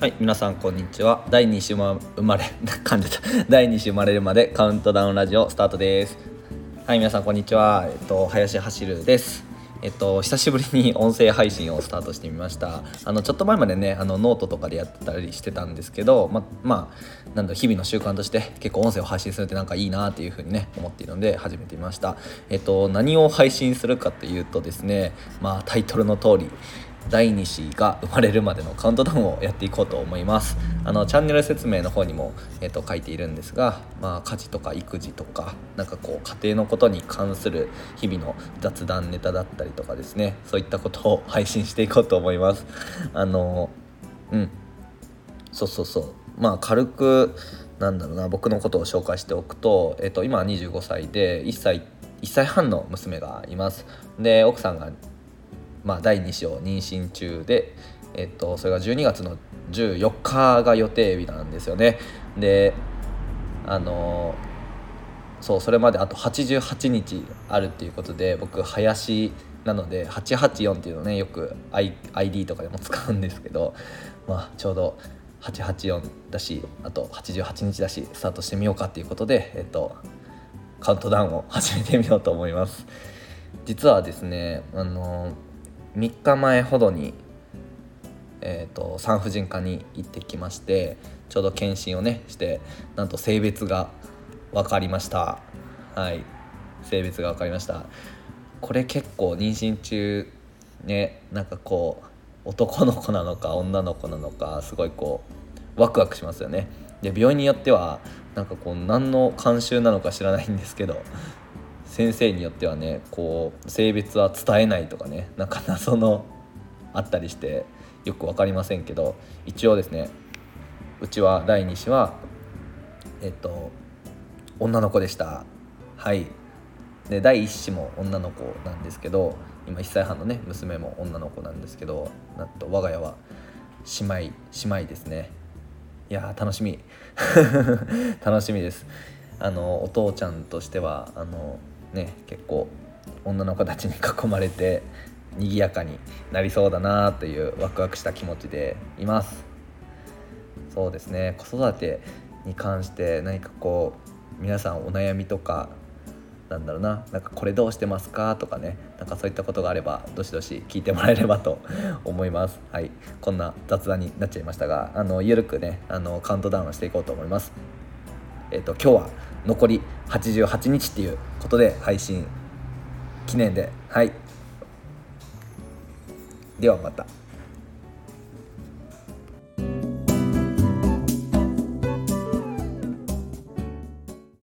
はい、皆さんこんにちは。第2週生まれ噛んでた第2週生まれるまでカウントダウンラジオスタートです。はい、皆さんこんにちは。林走るです。久しぶりに音声配信をスタートしてみました。ちょっと前までね、ノートとかでやってたりしてたんですけど、まあなんだ、日々の習慣として結構音声を配信するってなんかいいなっていう風にね思っているので始めてみました。何を配信するかというとですね、タイトルの通り第2子が生まれるまでのカウントダウンをやっていこうと思います。チャンネル説明の方にも、書いているんですが、家事とか育児とかなんかこう家庭のことに関する日々の雑談ネタだったりとかですね、そういったことを配信していこうと思います。軽く僕のことを紹介しておくと、今は25歳で1歳半の娘がいます。で、奥さんが第2子を妊娠中で、それが12月の14日が予定日なんですよね。で、それまであと88日あるっていうことで、僕林なので884っていうのね、よく ID とかでも使うんですけど、ちょうど884だし、あと88日だし、スタートしてみようかっていうことで、カウントダウンを始めてみようと思います。実はですね、3日前ほどに、産婦人科に行ってきまして、ちょうど検診をねして、なんと性別が分かりました。はい、性別が分かりました。これ結構妊娠中ね、なんかこう男の子なのか女の子なのか、すごいこうワクワクしますよね。で、病院によってはなんかこう何の慣習なのか知らないんですけど、先生によってはね、こう性別は伝えないとかね、なんか謎のあったりしてよく分かりませんけど、一応ですね、うちは第2子は女の子でした。はい。で、第1子も女の子なんですけど、今1歳半のね娘も女の子なんですけど、なんと我が家は姉妹ですね。いやー、楽しみです。お父ちゃんとしては結構女の子たちに囲まれて賑やかになりそうだなというワクワクした気持ちでいます。そうですね、子育てに関して何かこう皆さんお悩みとか、なんかこれどうしてますかとかね、なんかそういったことがあればどしどし聞いてもらえればと思います。はい、こんな雑談になっちゃいましたが、ゆるくねカウントダウンをしていこうと思います。今日は残り88日っていうことで配信記念で、はい、ではまた。